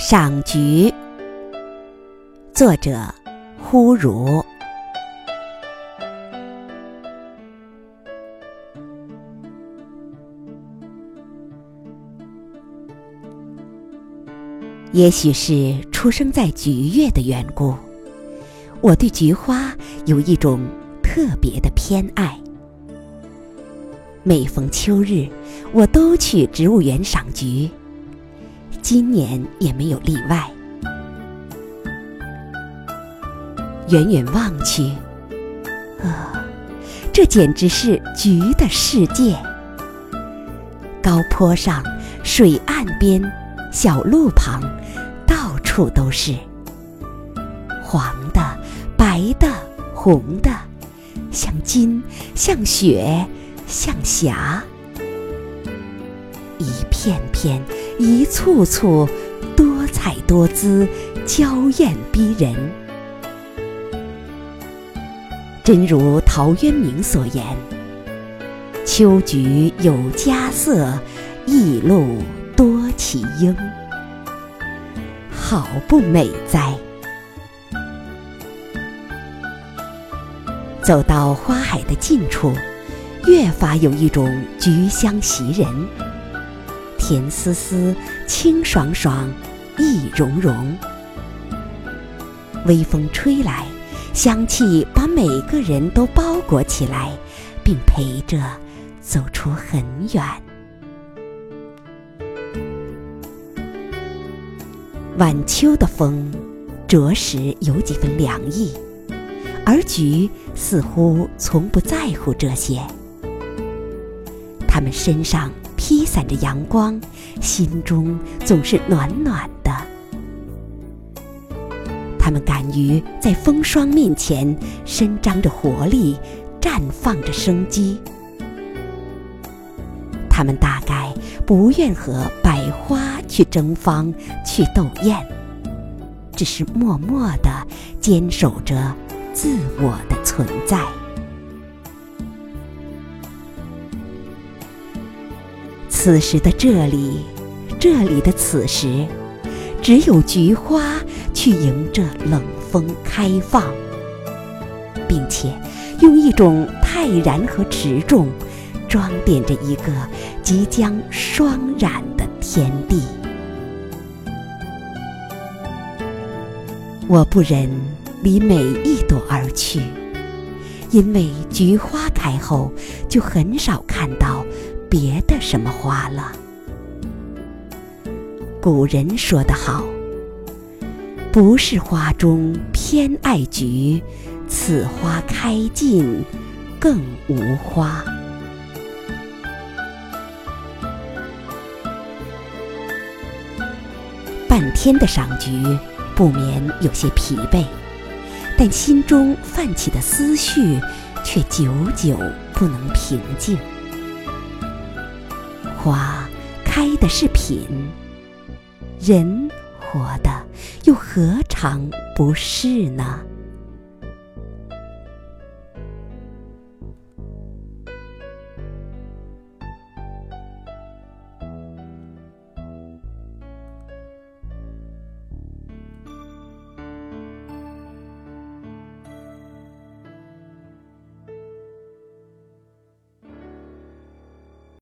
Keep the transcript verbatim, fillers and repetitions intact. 赏菊，作者忽如。也许是出生在菊月的缘故，我对菊花有一种特别的偏爱。每逢秋日，我都去植物园赏菊，今年也没有例外。远远望去，啊，这简直是菊的世界。高坡上、水岸边、小路旁，到处都是黄的、白的、红的，像金，像雪，像霞，一片片，一簇簇，多彩多姿，娇艳逼人。真如陶渊明所言：“秋菊有佳色，异露多其英。”好不美哉！走到花海的近处，越发有一种菊香袭人，甜丝丝，清爽爽，意融融。微风吹来，香气把每个人都包裹起来，并陪着走出很远。晚秋的风着实有几分凉意，而菊似乎从不在乎这些。它们身上披散着阳光，心中总是暖暖的。它们敢于在风霜面前伸张着活力，绽放着生机。它们大概不愿和百花去争芳，去斗艳，只是默默地坚守着自我的存在。此时的这里，这里的此时，只有菊花去迎着冷风开放，并且用一种泰然和持重，装点着一个即将霜染的天地。我不忍离每一朵而去，因为菊花开后，就很少看到别的什么花了。古人说得好：“不是花中偏爱菊，此花开尽更无花。”半天的赏菊，不免有些疲惫，但心中泛起的思绪却久久不能平静。花开的是品，人活的又何尝不是呢？